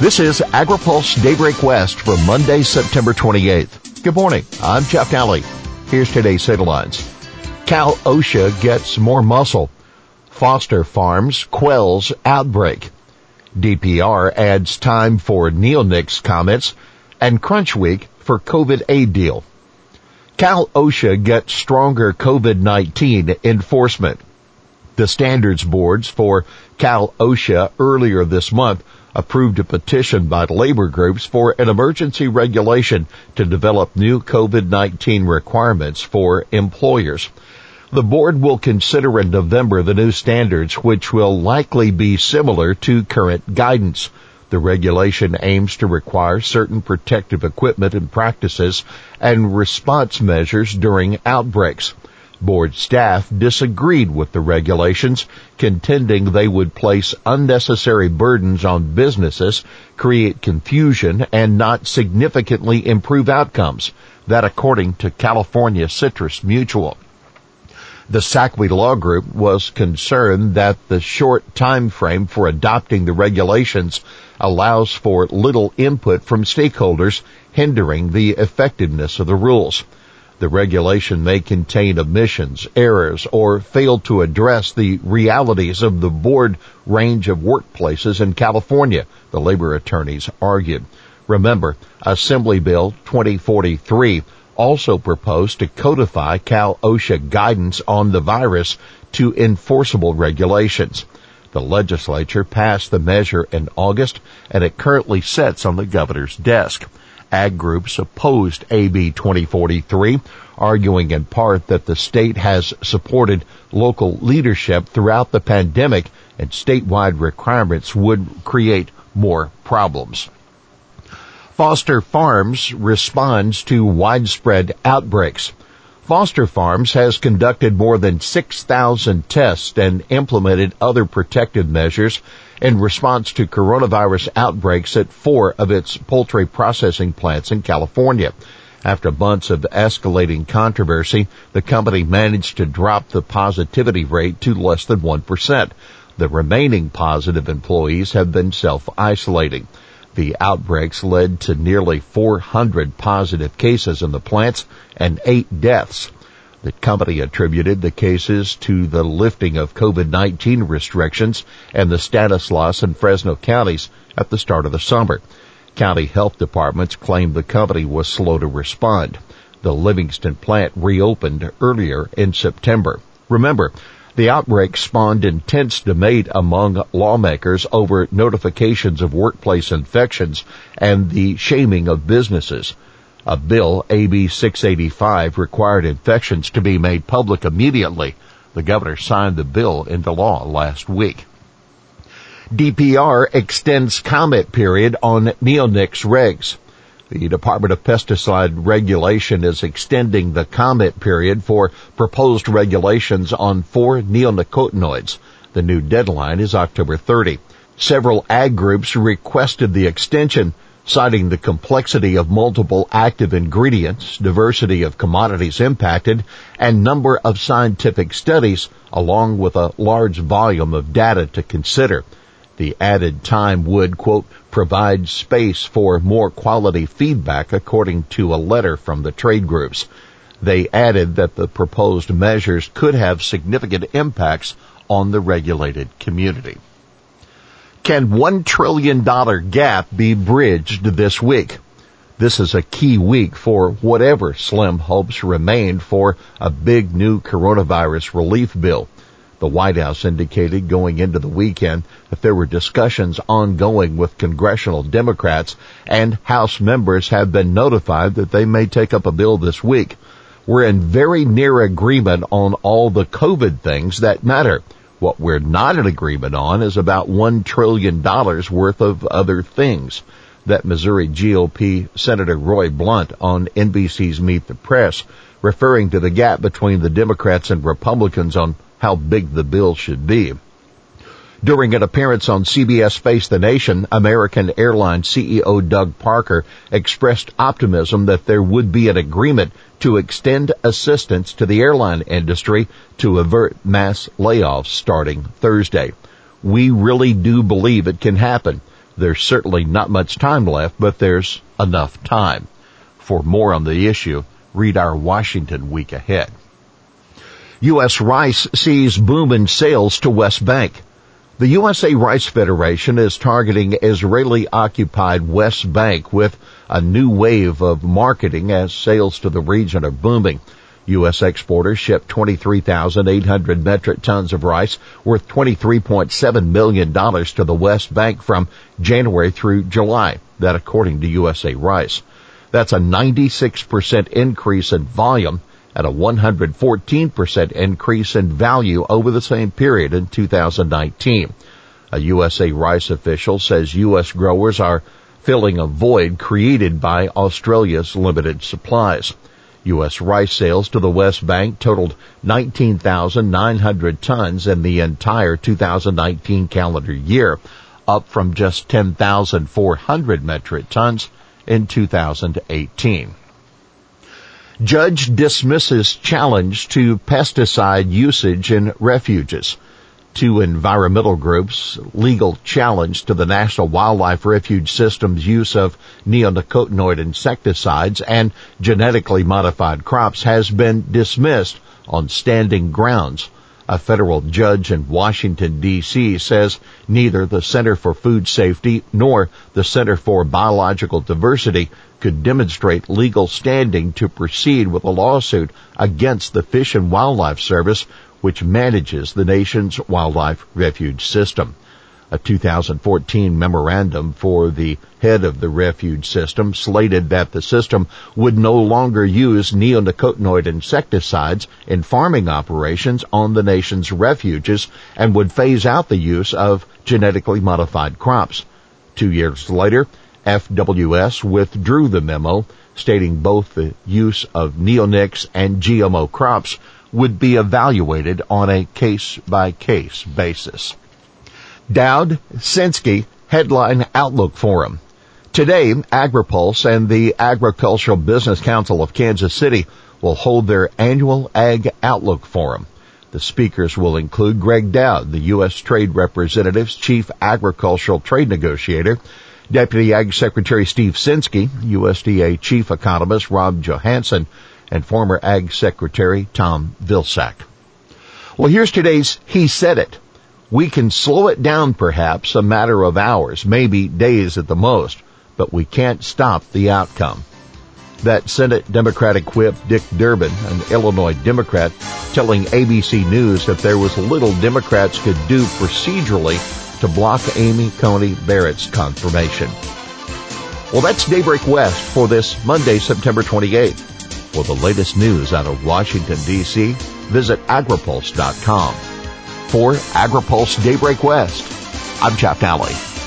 This is AgriPulse Daybreak West for Monday, September 28th. Good morning. I'm Jeff Alley. Here's today's headlines. Cal OSHA gets more muscle. Foster Farms quells outbreak. DPR adds time for Neonic's comments and crunch week for COVID aid deal. Cal OSHA gets stronger COVID-19 enforcement. The standards boards for Cal OSHA earlier this month approved a petition by labor groups for an emergency regulation to develop new COVID-19 requirements for employers. The board will consider in November the new standards, which will likely be similar to current guidance. The regulation aims to require certain protective equipment and practices and response measures during outbreaks. Board staff disagreed with the regulations, contending they would place unnecessary burdens on businesses, create confusion, and not significantly improve outcomes. That according to California Citrus Mutual. The SACWE law group was concerned that the short time frame for adopting the regulations allows for little input from stakeholders, hindering the effectiveness of the rules. The regulation may contain omissions, errors, or fail to address the realities of the broad range of workplaces in California, the labor attorneys argued. Remember, Assembly Bill 2043 also proposed to codify Cal OSHA guidance on the virus to enforceable regulations. The legislature passed the measure in August, and it currently sits on the governor's desk. Ag groups opposed AB 2043, arguing in part that the state has supported local leadership throughout the pandemic and statewide requirements would create more problems. Foster Farms responds to widespread outbreaks. Foster Farms has conducted more than 6,000 tests and implemented other protective measures in response to coronavirus outbreaks at 4 of its poultry processing plants in California. After months of escalating controversy, the company managed to drop the positivity rate to less than 1%. The remaining positive employees have been self-isolating. The outbreaks led to nearly 400 positive cases in the plants and 8 deaths. The company attributed the cases to the lifting of COVID-19 restrictions and the status loss in Fresno counties at the start of the summer. County health departments claimed the company was slow to respond. The Livingston plant reopened earlier in September. Remember, the outbreak spawned intense debate among lawmakers over notifications of workplace infections and the shaming of businesses. A bill, AB 685, required infections to be made public immediately. The governor signed the bill into law last week. DPR extends comment period on Neonic's regs. The Department of Pesticide Regulation is extending the comment period for proposed regulations on 4 neonicotinoids. The new deadline is October 30. Several ag groups requested the extension, citing the complexity of multiple active ingredients, diversity of commodities impacted, and number of scientific studies, along with a large volume of data to consider. The added time would, quote, provide space for more quality feedback, according to a letter from the trade groups. They added that the proposed measures could have significant impacts on the regulated community. Can $1 trillion gap be bridged this week? This is a key week for whatever slim hopes remain for a big new coronavirus relief bill. The White House indicated going into the weekend that there were discussions ongoing with congressional Democrats, and House members have been notified that they may take up a bill this week. We're in very near agreement on all the COVID things that matter. What we're not in agreement on is about $1 trillion worth of other things. That Missouri GOP Senator Roy Blunt on NBC's Meet the Press, referring to the gap between the Democrats and Republicans on how big the bill should be. During an appearance on CBS Face the Nation, American Airlines CEO Doug Parker expressed optimism that there would be an agreement to extend assistance to the airline industry to avert mass layoffs starting Thursday. We really do believe it can happen. There's certainly not much time left, but there's enough time. For more on the issue, read our Washington Week Ahead. U.S. rice sees boom in sales to West Bank. The USA Rice Federation is targeting Israeli-occupied West Bank with a new wave of marketing as sales to the region are booming. U.S. exporters shipped 23,800 metric tons of rice worth $23.7 million to the West Bank from January through July, that according to USA Rice. That's a 96% increase in volume and a 114% increase in value over the same period in 2019. A USA Rice official says U.S. growers are filling a void created by Australia's limited supplies. U.S. rice sales to the West Bank totaled 19,900 tons in the entire 2019 calendar year, up from just 10,400 metric tons in 2018. Judge dismisses challenge to pesticide usage in refuges. Two environmental groups' legal challenge to the National Wildlife Refuge System's use of neonicotinoid insecticides and genetically modified crops has been dismissed on standing grounds. A federal judge in Washington, D.C. says neither the Center for Food Safety nor the Center for Biological Diversity could demonstrate legal standing to proceed with a lawsuit against the Fish and Wildlife Service, which manages the nation's wildlife refuge system. A 2014 memorandum for the head of the refuge system slated that the system would no longer use neonicotinoid insecticides in farming operations on the nation's refuges and would phase out the use of genetically modified crops. 2 years later, FWS withdrew the memo, stating both the use of neonics and GMO crops would be evaluated on a case-by-case basis. Dowd, Sinsky, Headline Outlook Forum. Today, AgriPulse and the Agricultural Business Council of Kansas City will hold their annual Ag Outlook Forum. The speakers will include Greg Dowd, the U.S. Trade Representative's Chief Agricultural Trade Negotiator, Deputy Ag Secretary Steve Sinsky, USDA Chief Economist Rob Johansson, and former Ag Secretary Tom Vilsack. Well, here's today's He Said It. We can slow it down perhaps a matter of hours, maybe days at the most, but we can't stop the outcome. That Senate Democratic Whip Dick Durbin, an Illinois Democrat, telling ABC News that there was little Democrats could do procedurally to block Amy Coney Barrett's confirmation. Well, that's Daybreak West for this Monday, September 28th. For the latest news out of Washington, D.C., visit agripulse.com. For AgriPulse Daybreak West, I'm Chap Alley.